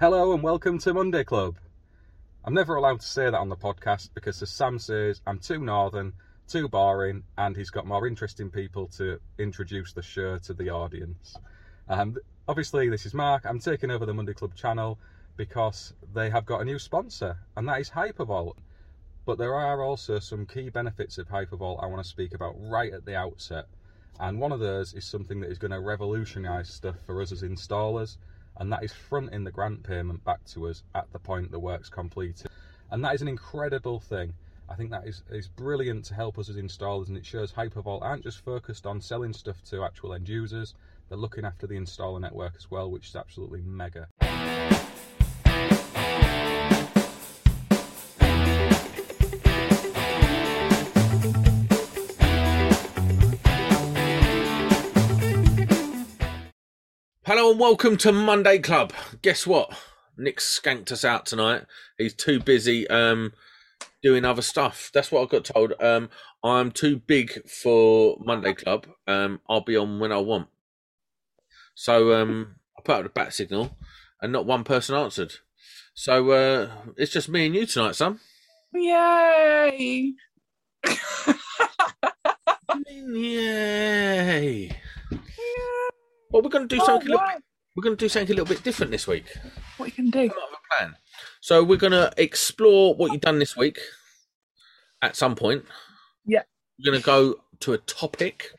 Hello and welcome to Monday Club. I'm never allowed to say that on the podcast because, as Sam says, I'm too northern, too boring, and he's got more interesting people to introduce the show to the audience. Obviously, this is Mark. I'm taking over the Monday Club channel because they have got a new sponsor, and that is Hypervolt. But there are also some key benefits of Hypervolt I want to speak about right at the outset. And one of those is something that is going to revolutionise stuff for us as installers, and that is fronting the grant payment back to us at the point the work's completed. And that is an incredible thing. I think that is brilliant to help us as installers, and it shows Hypervolt aren't just focused on selling stuff to actual end users, they're looking after the installer network as well, which is absolutely mega. Hello and welcome to Monday Club. Guess what? Nick skanked us out tonight. He's too busy doing other stuff. That's what I got told. I'm too big for Monday Club. I'll be on when I want. So I put out a bat signal and not one person answered. So it's just me and you tonight, Sam. Yay! Yay! Well, we're going to do something. We're going to do something a little bit different this week. What you can do? I've got a plan. So we're going to explore what you've done this week. At some point, yeah, we're going to go to a topic.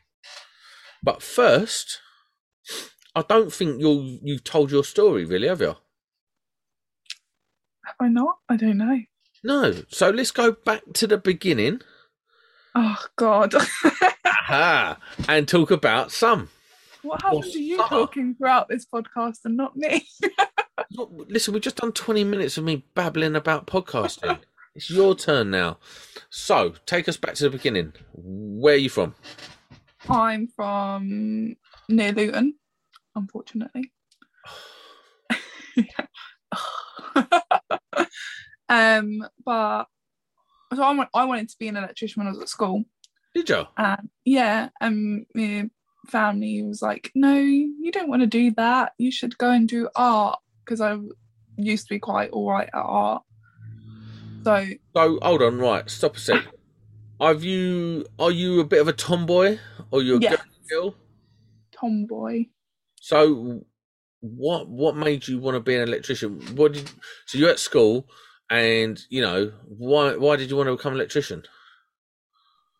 But first, I don't think you've told your story really, have you? Have I not? I don't know. No. So let's go back to the beginning. Oh God! And talk about some. What happened to you talking throughout this podcast and not me? Listen, we've just done 20 minutes of me babbling about podcasting. It's your turn now. So, take us back to the beginning. Where are you from? I'm from near Luton, unfortunately. So I wanted to be an electrician when I was at school. Did you? Yeah, family was like, no, you don't want to do that, you should go and do art, because I used to be quite all right at art. So hold on, right, stop a sec. Are you a bit of a tomboy, or you're a girl? Tomboy. So what made you want to be an electrician? So you're at school, and you know, why did you want to become an electrician?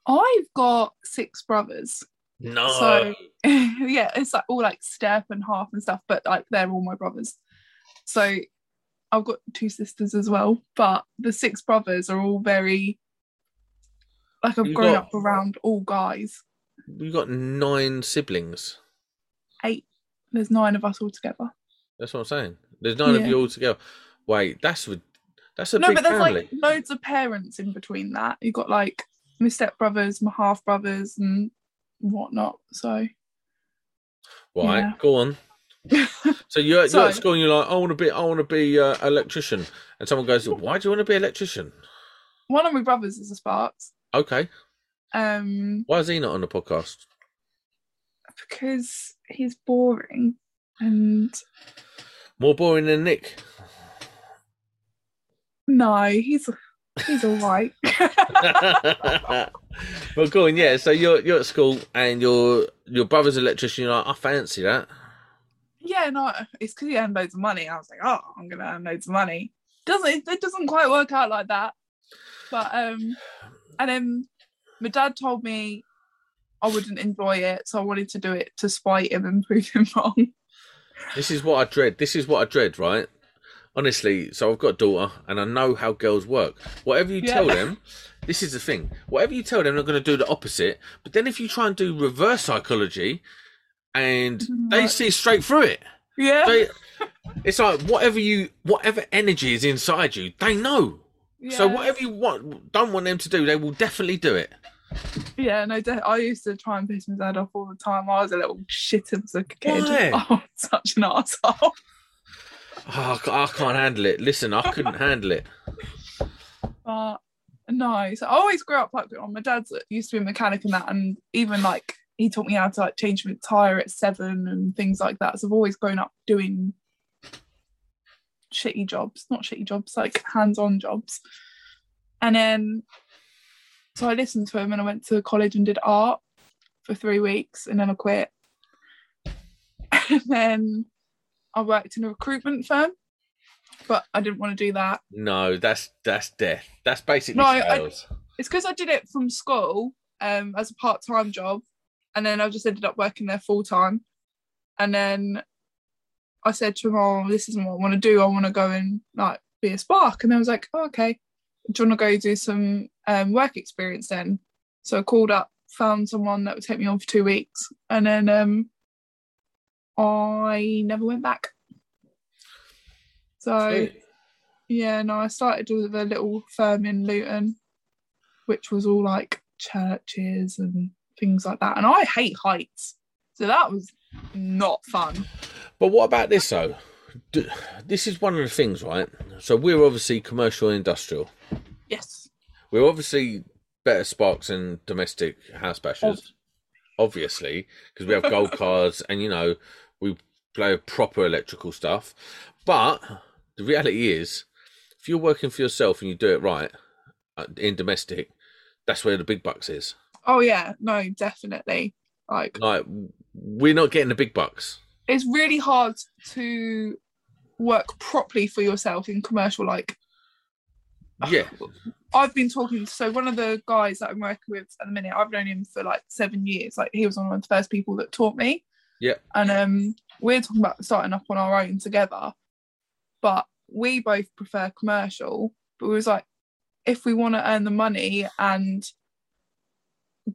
I've got six brothers. No. So yeah, it's like all like step and half and stuff, but like they're all my brothers. So I've got two sisters as well, but the six brothers are all very like I've grown up around all guys. You've got nine siblings. Eight. There's nine of us all together. That's what I'm saying. There's nine of you all together. Wait, that's a big family. No, but there's like loads of parents in between that. You've got like my stepbrothers, my half brothers, and whatnot. So right, go on. So you're at school and you're like, I want to be an electrician, and someone goes, why do you want to be an electrician? One of my brothers is a Sparks. Okay. Why is he not on the podcast? Because he's boring, and more boring than Nick. No, he's all right. Well, go on, yeah. So you're at school and your brother's an electrician. You're like, I fancy that. Yeah, no, it's because he earned loads of money. I was like, oh, I'm going to earn loads of money. It doesn't quite work out like that. But and then my dad told me I wouldn't enjoy it, so I wanted to do it to spite him and prove him wrong. This is what I dread, right? Honestly, so I've got a daughter, and I know how girls work. Whatever you tell them, this is the thing. Whatever you tell them, they're going to do the opposite. But then if you try and do reverse psychology, and they see straight through it. Yeah. It's like whatever energy is inside you, they know. Yes. So whatever you don't want them to do, they will definitely do it. Yeah, no, I used to try and piss my dad off all the time. I was a little shit as a kid. Why? Oh, such an arsehole. Oh, I can't handle it. Listen, I couldn't handle it. No, so I always grew up like on. My dad's used to be a mechanic and that, and even like he taught me how to like change my tyre at 7 and things like that. So I've always grown up doing shitty jobs, not shitty jobs, like hands-on jobs. And then, so I listened to him and I went to college and did art for 3 weeks and then I quit. And then I worked in a recruitment firm, but I didn't want to do that. No, that's death. That's basically sales. It's because I did it from school as a part-time job, and then I just ended up working there full-time. And then I said to him, oh, this isn't what I want to do. I want to go and like be a spark. And I was like, oh, okay. Do you want to go do some work experience then? So I called up, found someone that would take me on for 2 weeks. And then I never went back. So, yeah, no, I started with a little firm in Luton, which was all like churches and things like that. And I hate heights. So that was not fun. But what about this though? This is one of the things, right? So we're obviously commercial and industrial. Yes. We're obviously better sparks than domestic house bashers, obviously, because we have gold cards and, you know, we play proper electrical stuff. But the reality is, if you're working for yourself and you do it right in domestic, that's where the big bucks is. Oh, yeah. No, definitely. Like we're not getting the big bucks. It's really hard to work properly for yourself in commercial. Like, yeah, I've been talking. So one of the guys that I'm working with at the minute, I've known him for like 7 years. Like he was one of the first people that taught me. Yeah. And we're talking about starting up on our own together, but we both prefer commercial. But we was like, if we want to earn the money and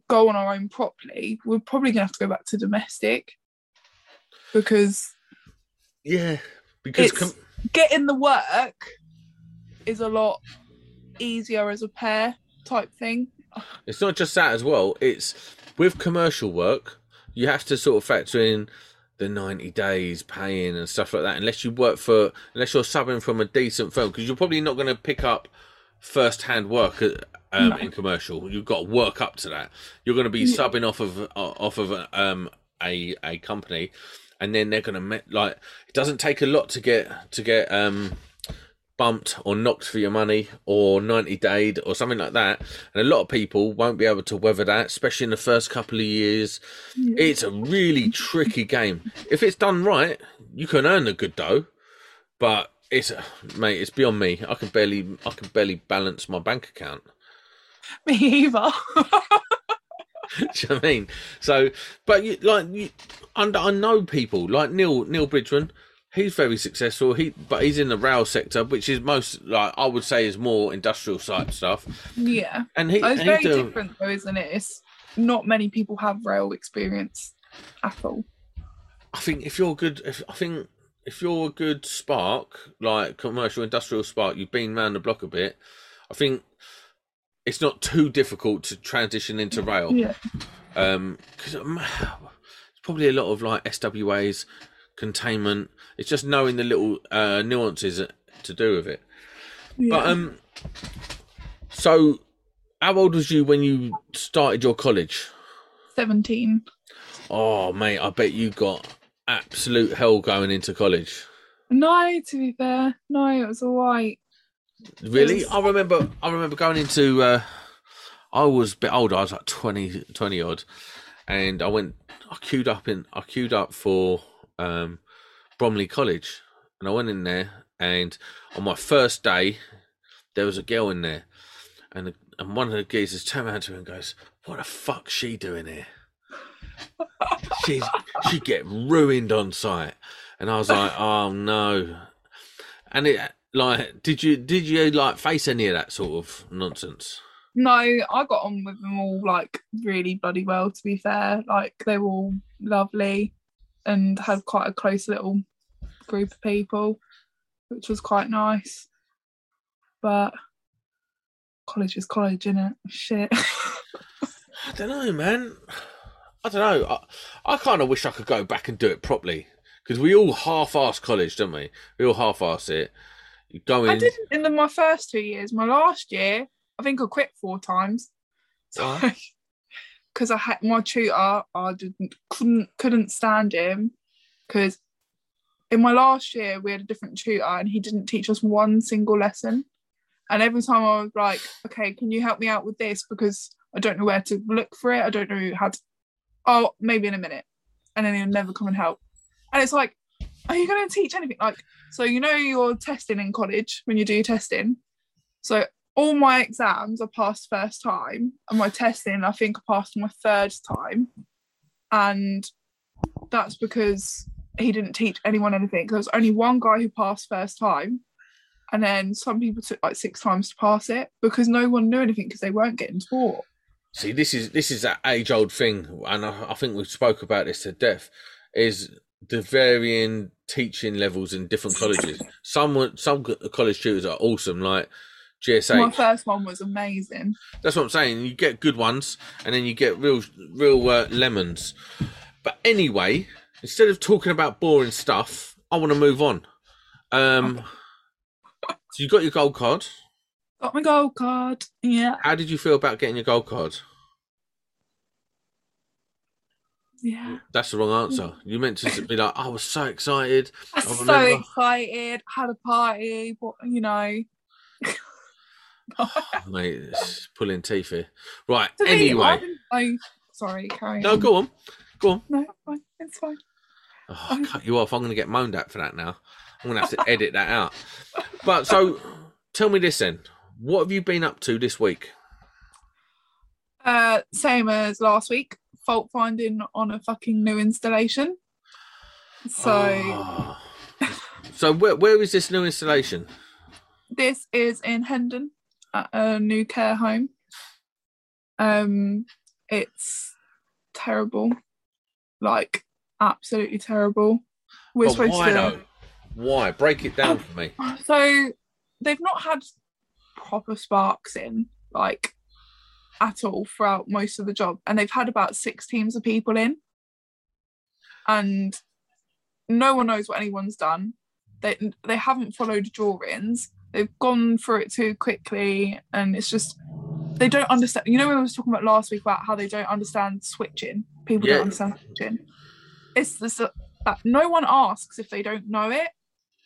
go on our own properly, we're probably gonna have to go back to domestic. Because getting the work is a lot easier as a pair type thing. It's not just that as well. It's with commercial work, you have to sort of factor in the 90 days paying and stuff like that. Unless you're subbing from a decent firm, because you're probably not going to pick up first-hand work in commercial. You've got to work up to that. You're going to be subbing off of a company. And then they're going to, like, it doesn't take a lot to get bumped or knocked for your money or 90-dayed or something like that. And a lot of people won't be able to weather that, especially in the first couple of years. Yeah. It's a really tricky game. If it's done right, you can earn a good dough, but it's beyond me. I can barely balance my bank account. Me either. Do you know what I mean? So, but I know people like Neil Bridgman. He's very successful. But he's in the rail sector, which is most, like, I would say is more industrial type stuff. Yeah, and it's very different though, isn't it? It's not many people have rail experience at all. I think if you're a good spark, like commercial industrial spark, you've been round the block a bit. I think it's not too difficult to transition into rail. Yeah. Because it's probably a lot of like SWAs, containment. It's just knowing the little nuances to do with it. Yeah. But so how old was you when you started your college? 17. Oh mate, I bet you got absolute hell going into college. No, to be fair, no, it was all right. Really? Yes. I remember going into, I was a bit older, I was like 20 odd, and I queued up for Bromley College, and I went in there, and on my first day, there was a girl in there, and one of the geezers turned around to her and goes, what the fuck's she doing here? She'd get ruined on sight. And I was like, oh no. And it... Like, did you like face any of that sort of nonsense? No, I got on with them all like really bloody well, to be fair. Like they were all lovely and had quite a close little group of people, which was quite nice. But college is college, innit? Shit. I don't know, man. I don't know. I kind of wish I could go back and do it properly, because we all half-ass college, don't we? We all half-ass it. I didn't in my first 2 years. My last year, I think I quit 4 times. Because I had my tutor, I couldn't stand him because in my last year, we had a different tutor and he didn't teach us one single lesson. And every time I was like, okay, can you help me out with this? Because I don't know where to look for it. I don't know how to, oh, maybe in a minute. And then he'll never come and help. And it's like, are you going to teach anything? Like, so you know you're testing in college when you do your testing. So all my exams I passed first time and my testing, I think I passed my third time. And that's because he didn't teach anyone anything. There was only one guy who passed first time. And then some people took like 6 times to pass it because no one knew anything because they weren't getting taught. See, this is that age-old thing, and I think we spoke about this to death, is the varying teaching levels in different colleges. Some college tutors are awesome, like GSH. My first one was amazing. That's what I'm saying. You get good ones, and then you get real lemons. But anyway, instead of talking about boring stuff, I want to move on. Okay. So you got your gold card? Got my gold card, yeah. How did you feel about getting your gold card? Yeah. That's the wrong answer. You meant to be like, I was so excited. I was so excited. Had a party, but, you know. Mate, it's pulling teeth here. Right, anyway. Sorry, carry on. No, go on. No, it's fine. Oh, I cut you off. I'm going to get moaned at for that now. I'm going to have to edit that out. But so tell me this then. What have you been up to this week? Same as last week. Fault finding on a fucking new installation. So where is this new installation? This is in Hendon at a new care home. It's terrible. Like, absolutely terrible. We're supposed to... Though? Why? Break it down for me. So they've not had proper sparks in, like, at all throughout most of the job. And they've had about 6 teams of people in. And no one knows what anyone's done. They haven't followed drawings. They've gone through it too quickly. And it's just, they don't understand. You know, we were talking about last week about how they don't understand switching. People don't understand switching. It's this, that no one asks if they don't know it.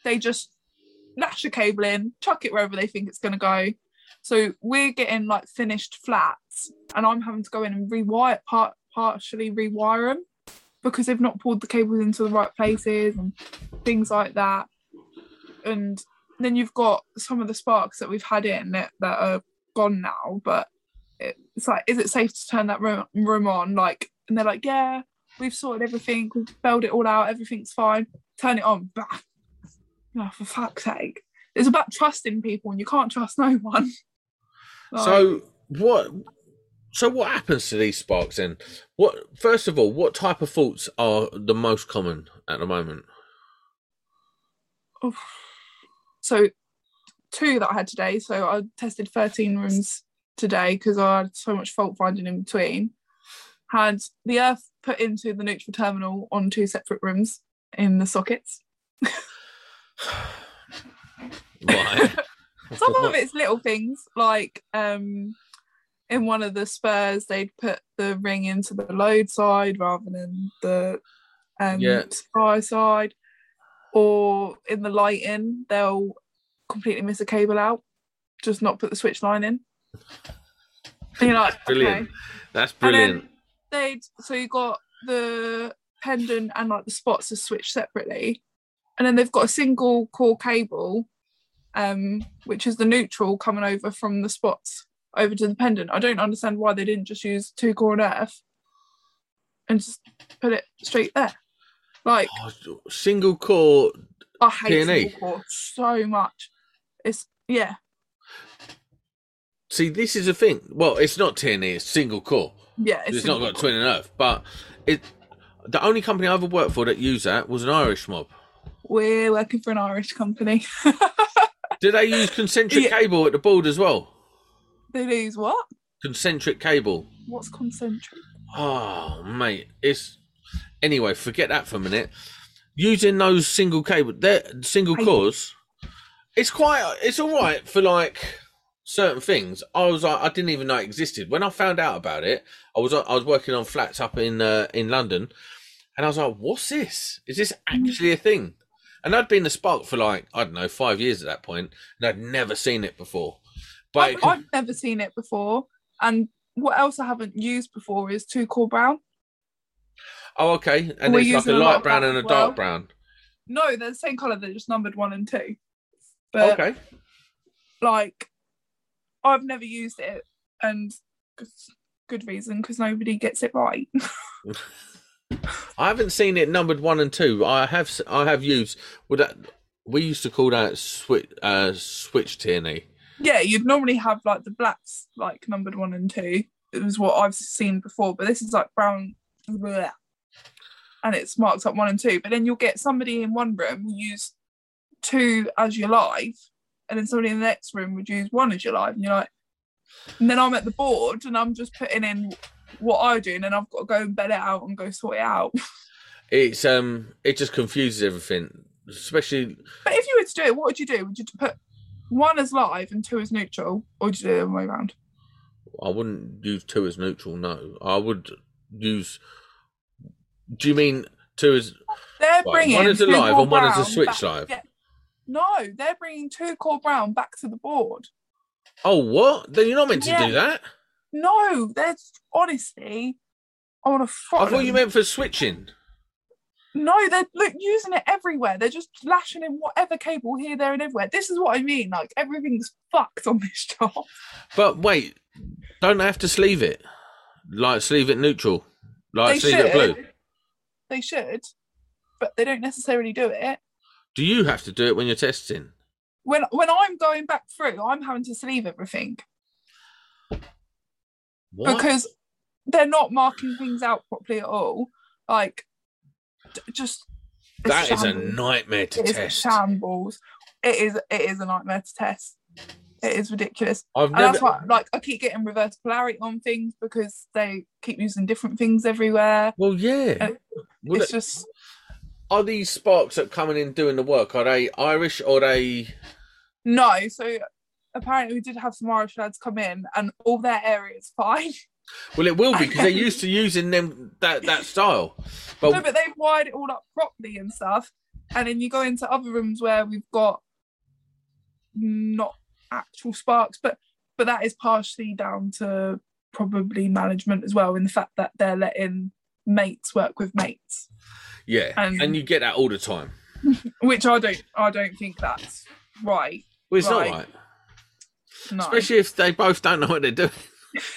They just lash a cable in, chuck it wherever they think it's going to go. So we're getting like finished flats and I'm having to go in and rewire, partially rewire them because they've not pulled the cables into the right places and things like that. And then you've got some of the sparks that we've had in that are gone now, but it's like, is it safe to turn that room on? Like, and they're like, yeah, we've sorted everything, we've bailed it all out, everything's fine. Turn it on. Oh, for fuck's sake. It's about trusting people and you can't trust no one. Like, so what happens to these sparks then? First of all, what type of faults are the most common at the moment? Oh, so 2 that I had today. So I tested 13 rooms today because I had so much fault finding in between. Had the earth put into the neutral terminal on 2 separate rooms in the sockets. Right. Some of it's little things, like in one of the spurs, they'd put the ring into the load side rather than the supply side. Or in the lighting, they'll completely miss a cable out, just not put the switch line in. And you're like, That's brilliant. So you got the pendant and like the spots are switched separately, and then they've got a single core cable, which is the neutral coming over from the spots over to the pendant. I don't understand why they didn't just use 2 core and earth and just put it straight there. Like single core. I hate P&E. Single core so much. It's See, this is the thing. Well, it's not T&E, it's single core. Yeah, it's not got twin and earth, but the only company I ever worked for that used that was an Irish mob. We're working for an Irish company. Do they use concentric cable at the board as well? They use what? Concentric cable. What's concentric? Oh, mate, anyway, forget that for a minute. Using those single cores, it's all right for like certain things. I was like, I didn't even know it existed. When I found out about it, I was working on flats up in London, and I was like, "What's this? Is this actually a thing?" And I'd been the Spark for like, I don't know, 5 years at that point, and I'd never seen it before. But I've never seen it before. And what else I haven't used before is two core brown. Oh, okay. And there's like a light brown and a dark brown. No, they're the same colour. They're just numbered 1 and 2. But, okay. Like, I've never used it, and good reason, because nobody gets it right. I haven't seen it numbered 1 and 2. I have used. We used to call that switch tierney. Yeah, you'd normally have like the blacks like numbered 1 and 2. It was what I've seen before, but this is like brown, bleh, and it's marked up 1 and 2. But then you'll get somebody in one room who use 2 as your live, and then somebody in the next room would use 1 as your live, and you're like, and then I'm at the board and I'm just putting in what I do, and then I've got to go and bed it out and go sort it out. It's it just confuses everything, especially. But if you were to do it, what would you do? Would you put 1 as live and 2 as neutral, or would you do it the other way around? I wouldn't use 2 as neutral. No, I would use. Do you mean 2 as? They're bringing 1 as a live and 1 as a switch live. Yeah. No, they're bringing 2 core brown back to the board. Oh, what? Then you're not meant to do that. No, that's honestly. I want to. I thought you meant for switching. No, they're using it everywhere. They're just lashing in whatever cable here, there, and everywhere. This is what I mean. Like, everything's fucked on this job. But wait, don't they have to sleeve it? Like, sleeve it neutral. Like, they sleeve should. It blue. They should, but they don't necessarily do it. Do you have to do it when you're testing? When I'm going back through, I'm having to sleeve everything. What? Because they're not marking things out properly at all. Like, just that shambles. Is a nightmare to test. It's shambles. It is a nightmare to test. It is ridiculous. And that's why, like, I keep getting reverse polarity on things because they keep using different things everywhere. Well, yeah. And it's just. Are these sparks that coming in doing the work? Are they Irish or are they? No, so. Apparently, we did have some Irish lads come in, and all their area is fine. Well, it will be because they're used to using them that style. But... No, but they've wired it all up properly and stuff. And then you go into other rooms where we've got not actual sparks, but that is partially down to probably management as well, in the fact that they're letting mates work with mates. Yeah, and you get that all the time, which I don't think that's right. Well, it's not right. No. Especially if they both don't know what they're doing.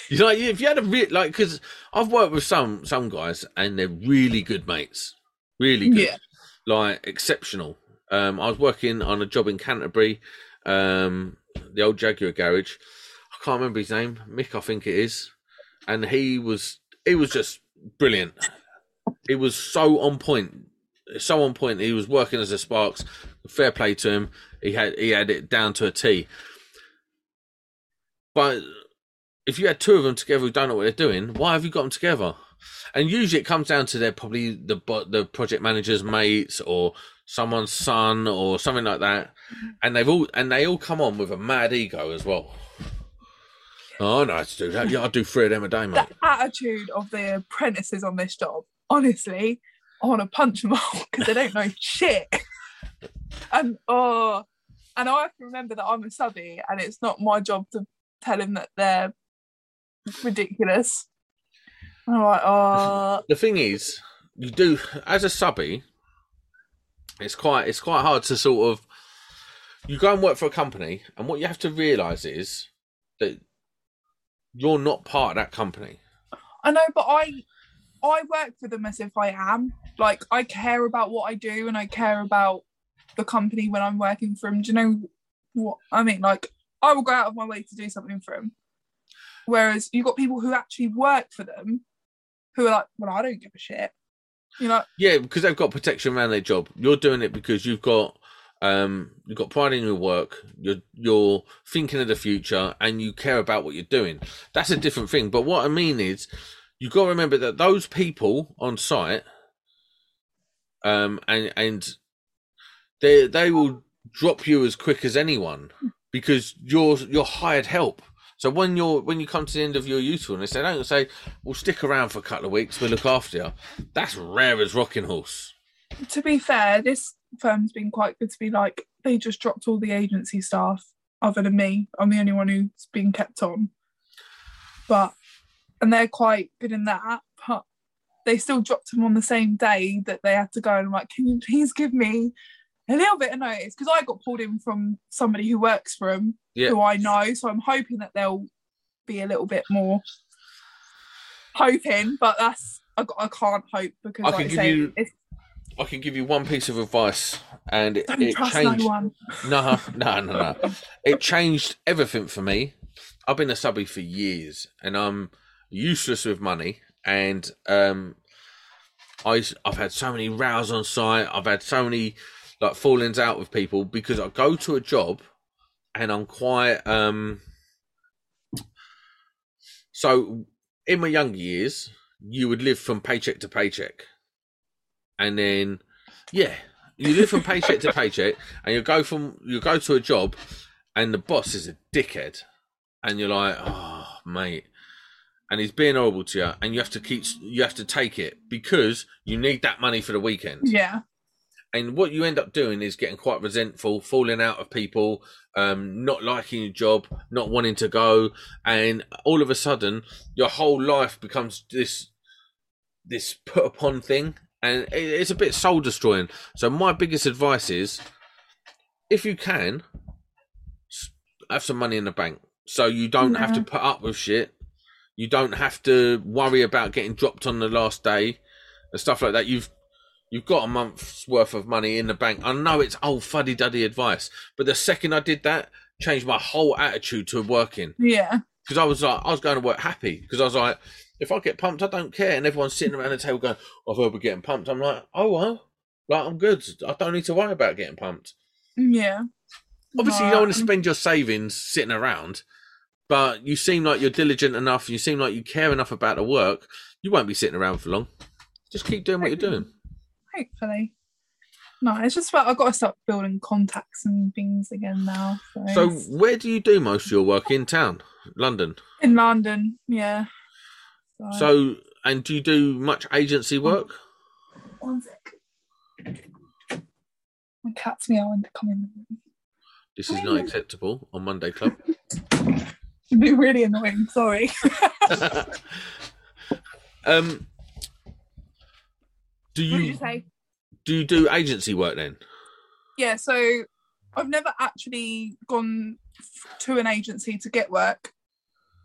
You know, if you had a because I've worked with some guys and they're really good mates, really good, like exceptional. I was working on a job in Canterbury, the old Jaguar garage. I can't remember his name, Mick, I think it is, and he was just brilliant. It was so on point. He was working as a Sparks. Fair play to him. He had it down to a T. But if you had two of them together who don't know what they're doing, why have you got them together? And usually it comes down to they're probably the project manager's mates or someone's son or something like that. And they all come on with a mad ego as well. Oh, I know how to do that. Yeah, I do 3 of them a day, mate. The attitude of the apprentices on this job, honestly, I want to punch them all because they don't know shit. And I have to remember that I'm a subby and it's not my job to tell him that they're ridiculous. I'm like, The thing is, you do as a subby. It's quite hard to sort of. You go and work for a company, and what you have to realise is that you're not part of that company. I know, but I work for them as if I am. Like, I care about what I do, and I care about the company when I'm working for them. Do you know what I mean? Like, I will go out of my way to do something for them. Whereas you've got people who actually work for them who are like, well, I don't give a shit. You know? Yeah, because they've got protection around their job. You're doing it because you've got pride in your work, you're thinking of the future, and you care about what you're doing. That's a different thing. But what I mean is, you've got to remember that those people on site, and they will drop you as quick as anyone. Because you're hired help, so when you come to the end of your usefulness, they don't say, "Well, stick around for a couple of weeks. We'll look after you." That's rare as rocking horse. To be fair, this firm's been quite good to be like, they just dropped all the agency staff other than me. I'm the only one who's been kept on. But, and they're quite good in that, but they still dropped him on the same day that they had to go. And I'm like, can you please give me a little bit of notice? Because I got pulled in from somebody who works for him, who I know. So I'm hoping that they'll be a little bit more hoping, but that's, I can't hope because I say you, it's... I can give you one piece of advice, and it changed. No. It changed everything for me. I've been a subby for years, and I'm useless with money. And I've had so many rows on site. I've had so many like fallings out with people because I go to a job, and I'm quite so in my younger years. You would live from paycheck to paycheck. And then, you live from paycheck to paycheck, and you go to a job, and the boss is a dickhead. And you're like, oh, mate. And he's being horrible to you, and you have to take it because you need that money for the weekend. Yeah. And what you end up doing is getting quite resentful, falling out of people, not liking your job, not wanting to go. And all of a sudden, your whole life becomes this put upon thing, and it's a bit soul destroying. So my biggest advice is, if you can, have some money in the bank so you don't have to put up with shit. You don't have to worry about getting dropped on the last day and stuff like that. You've got a month's worth of money in the bank. I know it's old fuddy-duddy advice, but the second I did that, changed my whole attitude to working. Yeah. Because I was going to work happy because I was like, if I get pumped, I don't care. And everyone's sitting around the table going, I've heard we're getting pumped. I'm like, oh, well, like, I'm good. I don't need to worry about getting pumped. Yeah. Obviously, you don't want to spend your savings sitting around, but you seem like you're diligent enough. You seem like you care enough about the work. You won't be sitting around for long. Just keep doing what you're doing. Hopefully. No, it's just about I've got to start building contacts and things again now. So where do you do most of your work? In town? London? In London, yeah. So and do you do much agency work? One sec. My cat's meowing to come in. This is not acceptable on Monday Club. It'd be really annoying, sorry. Do you do agency work then? Yeah, so I've never actually gone to an agency to get work.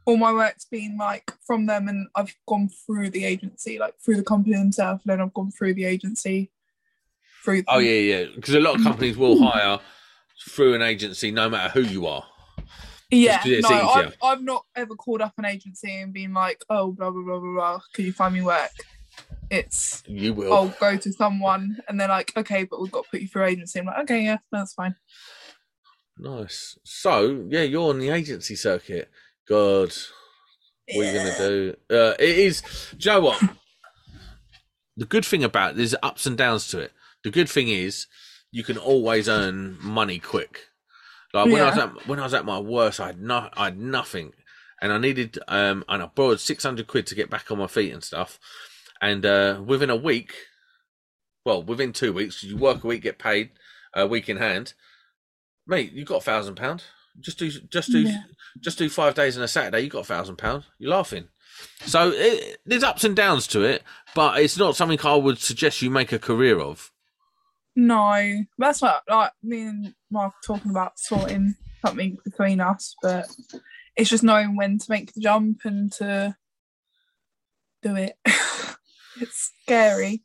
All my work's been like from them, and I've gone through the agency, like through the company themselves, and then I've gone through the agency. Oh, yeah. Because a lot of companies will hire through an agency no matter who you are. Yeah, no, I've not ever called up an agency and been like, oh, blah, blah, blah, blah, blah, can you find me work? It's you will. I'll go to someone and they're like, okay, but we've got to put you through agency. I'm like, okay, yeah, that's fine. Nice. So yeah, you're on the agency circuit. God, what are you gonna do? It is. Do you know what? The good thing about it, there's ups and downs to it. The good thing is you can always earn money quick. Like when I was at my worst, I had nothing, and I needed and I borrowed £600 to get back on my feet and stuff. And within 2 weeks, you work a week, get paid a week in hand. Mate, you got £1,000. Just do 5 days and a Saturday. You got £1,000. You're laughing. So there's ups and downs to it, but it's not something I would suggest you make a career of. No, that's what like me and Mark are talking about, sorting something between us. But it's just knowing when to make the jump and to do it. It's scary.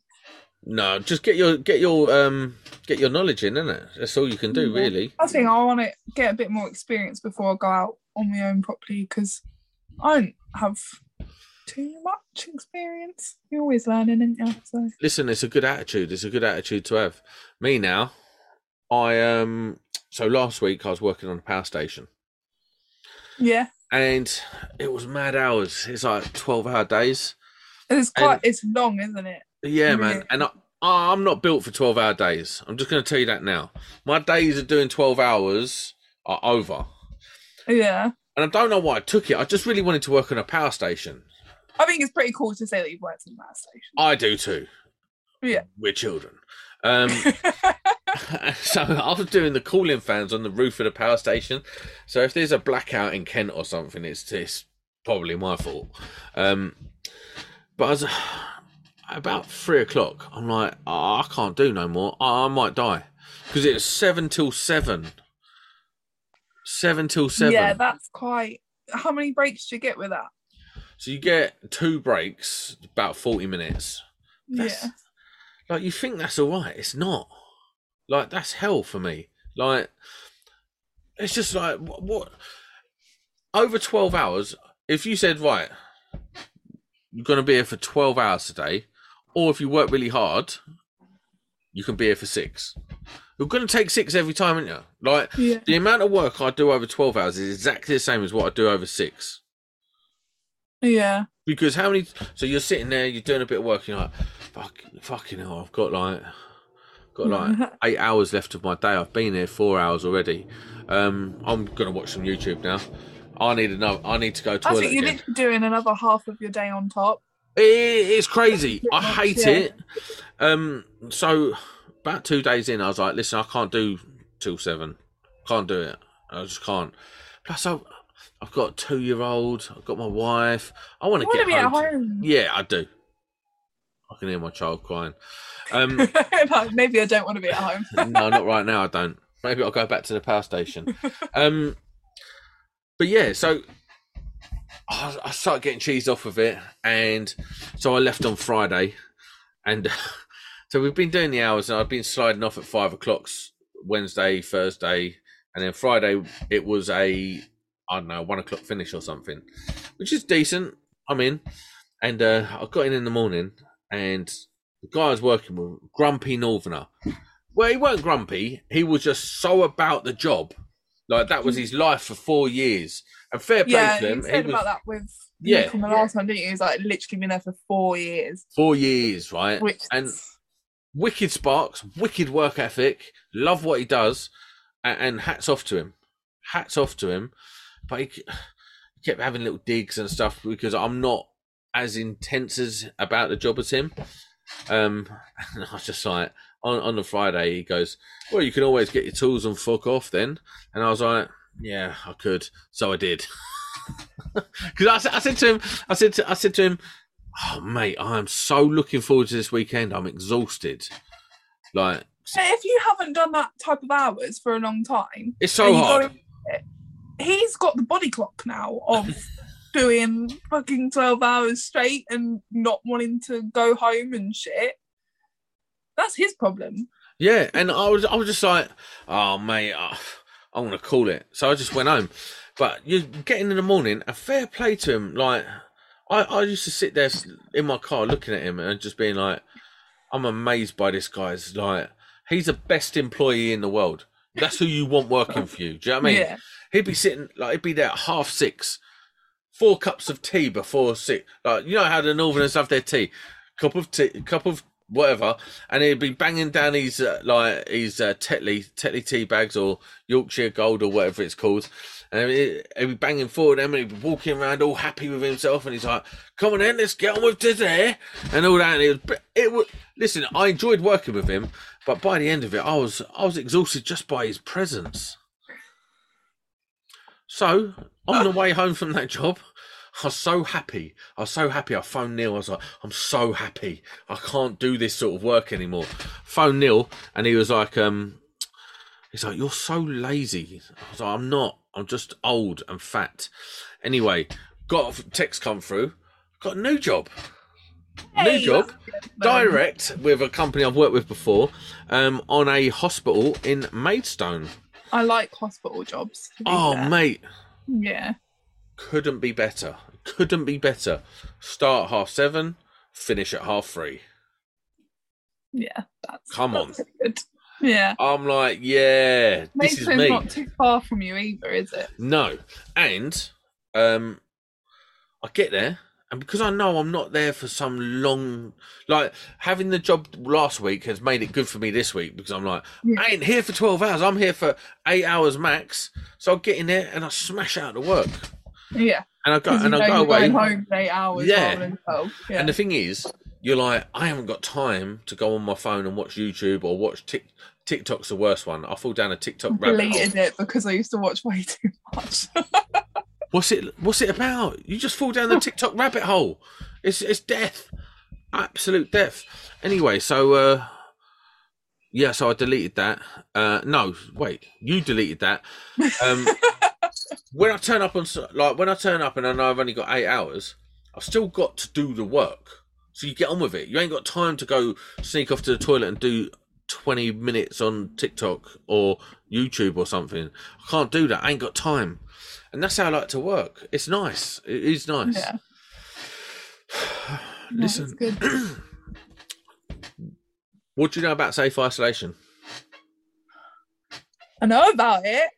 No, just get your knowledge in, innit? That's all you can do, really. I think I want to get a bit more experience before I go out on my own properly because I don't have too much experience. You're always learning, aren't you? So. Listen, it's a good attitude. It's a good attitude to have. Me now, so last week I was working on a power station. Yeah. And it was mad hours. It's like 12-hour days. It's long, isn't it? Yeah, man. And I'm not built for 12-hour days. I'm just going to tell you that now. My days of doing 12 hours are over. Yeah. And I don't know why I took it. I just really wanted to work on a power station. I think it's pretty cool to say that you've worked in a power station. I do too. Yeah. We're children. So I was doing the cooling fans on the roof of the power station. So if there's a blackout in Kent or something, it's probably my fault. But I was, about 3 o'clock, I'm like, oh, I can't do no more. I might die. Because it was 7 till 7. 7 till 7. Yeah, that's quite... How many breaks do you get with that? So you get 2 breaks, about 40 minutes. That's, yeah. Like, you think that's all right. It's not. Like, that's hell for me. Like, it's just like, what? Over 12 hours, if you said, right, you're going to be here for 12 hours today, or if you work really hard, you can be here for 6. You're going to take 6 every time, aren't you? Like, yeah. The amount of work I do over 12 hours is exactly the same as what I do over 6. Yeah. Because how many... So you're sitting there, you're doing a bit of work, you're like, fucking hell, I've got like... Got 8 hours left of my day. I've been here 4 hours already. I'm gonna watch some YouTube now. I need to go toilet. I think you're again. Doing another half of your day on top. It's crazy. I hate it. So about 2 days in, I was like, listen, I can't do 7 till 7. Can't do it. I just can't. Plus, I've got a 2-year-old. I've got my wife. I want to get be home. At home. Yeah, I do. I can hear my child crying. Maybe I don't want to be at home. No, not right now, I don't. Maybe I'll go back to the power station. But yeah, so I started getting cheesed off of it, and so I left on Friday, and so we've been doing the hours, and I've been sliding off at 5 o'clock Wednesday, Thursday, and then Friday it was a 1 o'clock finish or something, which is decent. I'm in, and I got in the morning, and the guy I was working with, grumpy northerner. Well, he weren't grumpy. He was just so about the job. Like, that was his life for 4 years. And fair play to him. Yeah, you said about that with Nick on the last one, didn't you? He was, like, literally been there for 4 years. 4 years, right? And wicked sparks, wicked work ethic, love what he does, and hats off to him. Hats off to him. But he kept having little digs and stuff because I'm not as intense as about the job as him. And I was just like, on the Friday, he goes, well, you can always get your tools and fuck off then. And I was like, yeah, I could. So I did. Because I said to him, oh, mate, I'm so looking forward to this weekend. I'm exhausted. Like, if you haven't done that type of hours for a long time, it's so hard. He's got the body clock now of... doing fucking 12 hours straight and not wanting to go home and shit. That's his problem. Yeah, and I was just like, oh, mate, I'm going to call it. So I just went home. But you're getting in the morning, a fair play to him. Like, I used to sit there in my car looking at him and just being like, I'm amazed by this guy's, like, he's the best employee in the world. That's who you want working for you. Do you know what I mean? Yeah. He'd be sitting, like, he'd be there at 6:30, 4 cups of tea before 6. Like, you know how the Northerners have their tea, cup of whatever, and he'd be banging down his Tetley tea bags or Yorkshire Gold or whatever it's called, and he'd be banging forward them, and he'd be walking around all happy with himself, and he's like, "Come on then, let's get on with today," and all that. And it was listen. I enjoyed working with him, but by the end of it, I was exhausted just by his presence. So on the way home from that job, I was so happy. I phoned Neil. I was like, I'm so happy. I can't do this sort of work anymore. Phoned Neil, and he was like, he's like, you're so lazy. I was like, I'm not. I'm just old and fat. Anyway, got a text come through. Got a new job. Hey, new job. Direct with a company I've worked with before, on a hospital in Maidstone. I like hospital jobs. Mate. Yeah. Couldn't be better. Start 7:30, finish at 3:30. Yeah. That's good. Yeah. I'm like, yeah, this is me. Maidstone's not too far from you either, is it? No. And I get there, and because I know I'm not there for some long... Like, having the job last week has made it good for me this week because I'm like, I ain't here for 12 hours. I'm here for 8 hours max. So I get in there and I smash out the work. Yeah. And I go away. Going home for 8 hours. Yeah. And the thing is, you're like, I haven't got time to go on my phone and watch YouTube or watch TikTok's the worst one. I fall down a TikTok rabbit hole. I deleted it because I used to watch way too much. What's it about? You just fall down the TikTok rabbit hole. It's death. Absolute death. Anyway, so so I deleted that. You deleted that. When I turn up and I know I've only got 8 hours, I've still got to do the work. So you get on with it. You ain't got time to go sneak off to the toilet and do 20 minutes on TikTok or YouTube or something. I can't do that. I ain't got time. And that's how I like to work. It's nice. It is nice. Yeah. Listen, what do you know about safe isolation? I know about it.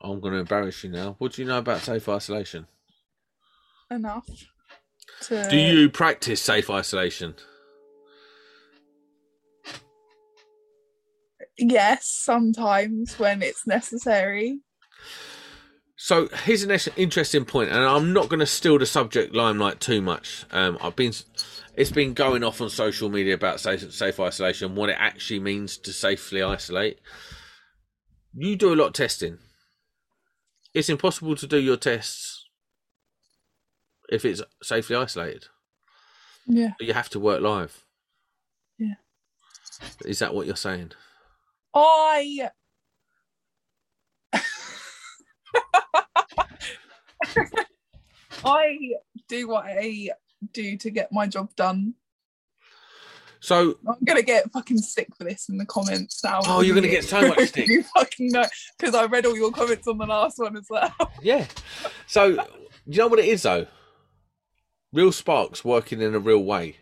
I'm going to embarrass you now. What do you know about safe isolation? Enough. Do you practice safe isolation? Yes, sometimes when it's necessary. So here's an interesting point, and I'm not going to steal the subject limelight too much. It's been going off on social media about safe isolation, what it actually means to safely isolate. You do a lot of testing. It's impossible to do your tests if it's safely isolated. Yeah. But you have to work live. Yeah. Is that what you're saying? I do what I do to get my job done. So I'm gonna get fucking stick for this in the comments now. Oh, you're gonna get so much stick. You fucking know, because I read all your comments on the last one as well. Yeah. So you know what it is though? Real sparks working in a real way.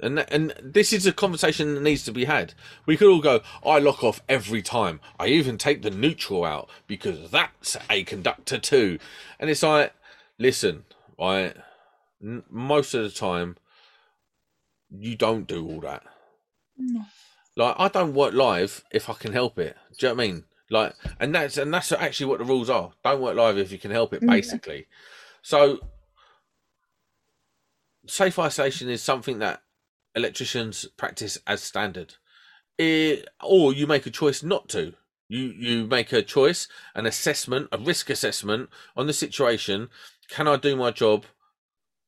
And this is a conversation that needs to be had. We could all go, I lock off every time. I even take the neutral out because that's a conductor too. And it's like, listen, right? Most of the time, you don't do all that. No. Like, I don't work live if I can help it. Do you know what I mean? Like, and that's actually what the rules are. Don't work live if you can help it, basically. Yeah. So, safe isolation is something that electricians practice as standard, or you make a choice not to. You make a choice, an assessment, a risk assessment on the situation. Can I do my job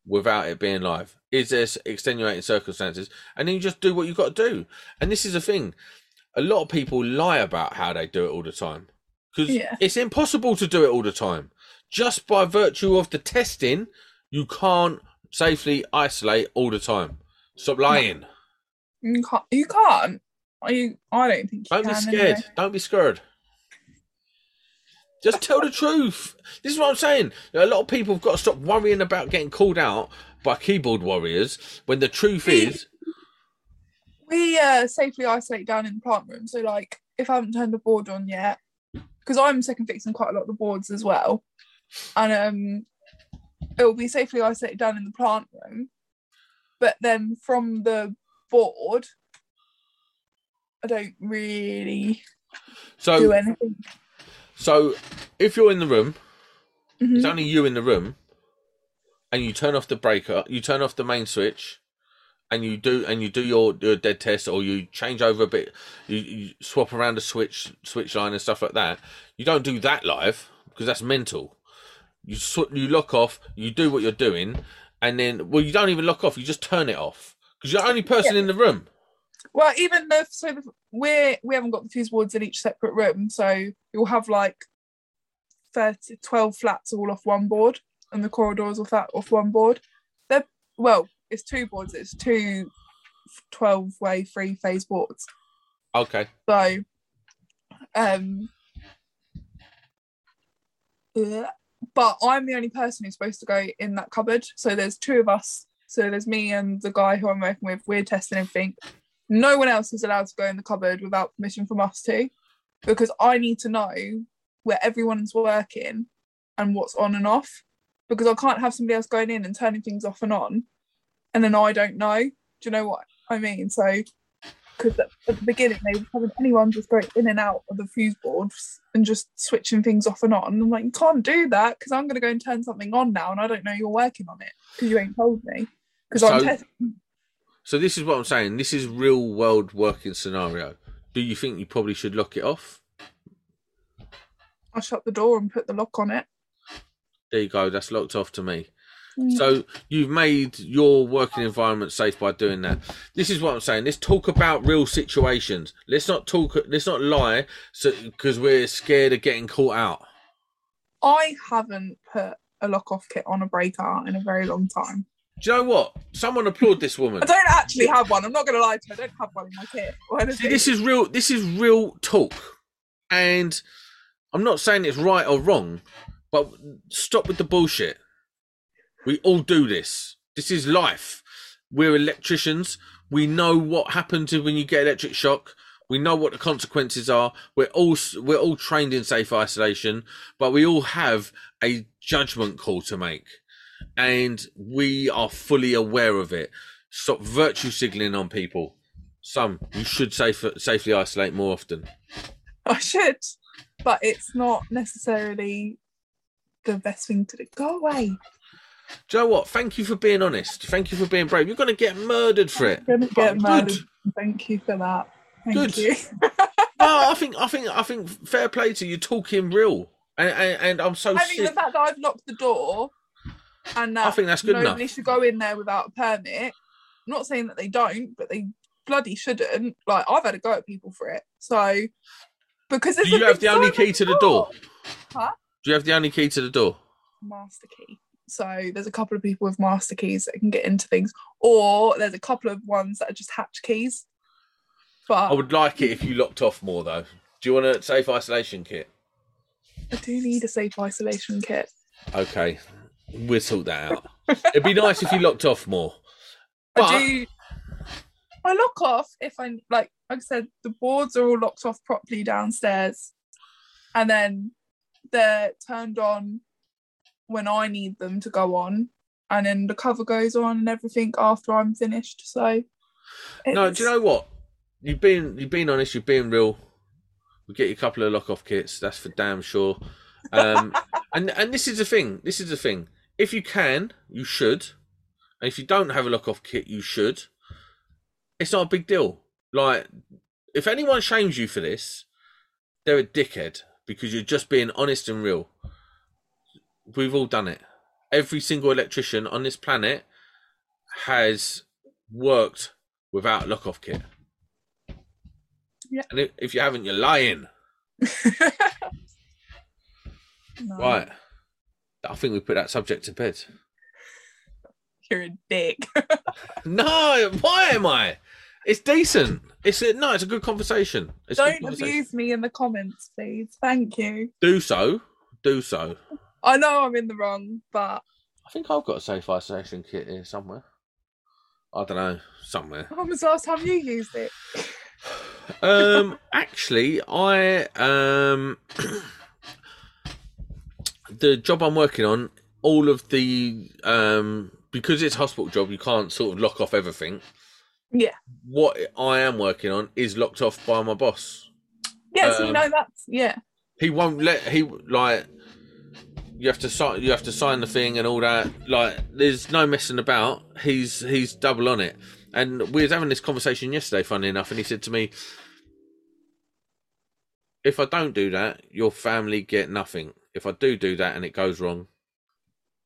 without it being live? Is there extenuating circumstances? And then you just do what you've got to do. And this is the thing. A lot of people lie about how they do it all the time because it's impossible to do it all the time. Just by virtue of the testing, you can't safely isolate all the time. Stop lying. You can't. I don't think you can. Don't be scared. Anyway. Don't be scared. Just tell the truth. This is what I'm saying. A lot of people have got to stop worrying about getting called out by keyboard warriors when the truth is... We safely isolate down in the plant room. So, like, if I haven't turned the board on yet, because I'm second fixing quite a lot of the boards as well, and it will be safely isolated down in the plant room. But then from the board, I don't really do anything. So if you're in the room, it's only you in the room, and you turn off the breaker, you turn off the main switch, and you do your dead test, or you change over a bit, you swap around a switch line and stuff like that. You don't do that live because that's mental. You lock off. You do what you're doing. And then, you don't even lock off. You just turn it off because you're the only person in the room. Well, even though we haven't got the fuse boards in each separate room, so you'll have like 12 flats all off one board, and the corridors off one board. It's two boards. It's two 12-way three-phase boards. Okay. So, But I'm the only person who's supposed to go in that cupboard. So there's two of us. So there's me and the guy who I'm working with. We're testing everything. No one else is allowed to go in the cupboard without permission from us to, because I need to know where everyone's working and what's on and off, because I can't have somebody else going in and turning things off and on, and then I don't know. Do you know what I mean? So because at the beginning they were having anyone just going in and out of the fuse boards and just switching things off and on. And I'm like, you can't do that because I'm going to go and turn something on now and I don't know you're working on it because you ain't told me because I'm testing. So this is what I'm saying. This is real world working scenario. Do you think you probably should lock it off? I shut the door and put the lock on it. There you go. That's locked off to me. Mm. So you've made your working environment safe by doing that. This is what I'm saying. Let's talk about real situations. Let's not lie because we're scared of getting caught out. I haven't put a lock-off kit on a breaker in a very long time. Do you know what? Someone applaud this woman. I don't actually have one. I'm not going to lie to you. I don't have one in my kit. See, this is real talk. And I'm not saying it's right or wrong, but stop with the bullshit. We all do this. This is life. We're electricians. We know what happens when you get electric shock. We know what the consequences are. We're all trained in safe isolation, but we all have a judgment call to make. And we are fully aware of it. Stop virtue signaling on people. You should safely isolate more often. I should, but it's not necessarily the best thing to do. Go away. Do you know what? Thank you for being honest. Thank you for being brave. You're going to get murdered for it. Going to get murdered. Thank you for that. Thank you. No, I think. Fair play to you. Talking real, and I'm so. The fact that I've locked the door. And I think that's good enough. Nobody should go in there without a permit. I'm not saying that they don't, but they bloody shouldn't. Like, I've had a go at people for it. So, because do you have the only key to the door? Huh? Do you have the only key to the door? Master key. So there's a couple of people with master keys that can get into things, or there's a couple of ones that are just hatch keys. But I would like it if you locked off more, though. Do you want a safe isolation kit? I do need a safe isolation kit. Okay. We'll sort that out. It'd be nice if you locked off more. But I lock off if I, like I said, the boards are all locked off properly downstairs and then they're turned on when I need them to go on and then the cover goes on and everything after I'm finished. So no, do you know what? You've been honest, you've been real. We'll get you a couple of lock off kits, that's for damn sure. And this is the thing. If you can, you should. And if you don't have a lock-off kit, you should. It's not a big deal. Like, if anyone shames you for this, they're a dickhead because you're just being honest and real. We've all done it. Every single electrician on this planet has worked without a lock-off kit. Yeah. And if you haven't, you're lying. No. Right. I think we put that subject to bed. You're a dick. No, why am I? It's decent. It's a good conversation. Don't abuse me in the comments, please. Thank you. Do so. I know I'm in the wrong, but I think I've got a safe isolation kit here somewhere. I don't know, somewhere. When was the last time you used it? Actually, I the job I'm working on, all of the because it's a hospital job, you can't sort of lock off everything. Yeah. What I am working on is locked off by my boss. Yeah, so that's yeah. He won't let you have to sign the thing and all that. Like, there's no messing about. He's double on it. And we was having this conversation yesterday, funnily enough, and he said to me, "If I don't do that, your family get nothing. If I do that and it goes wrong,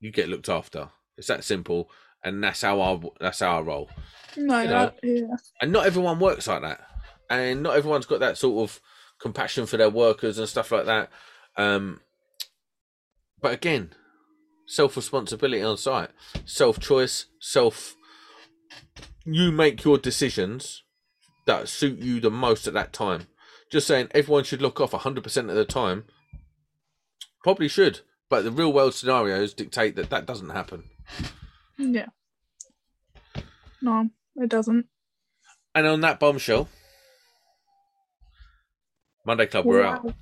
you get looked after. It's that simple." And that's how I roll. No, you know? Yeah. And not everyone works like that. And not everyone's got that sort of compassion for their workers and stuff like that. But again, self-responsibility on site, self-choice, you make your decisions that suit you the most at that time. Just saying everyone should look off 100% of the time. Probably should, but the real world scenarios dictate that doesn't happen. Yeah. No, it doesn't. And on that bombshell, Monday Club, we're out.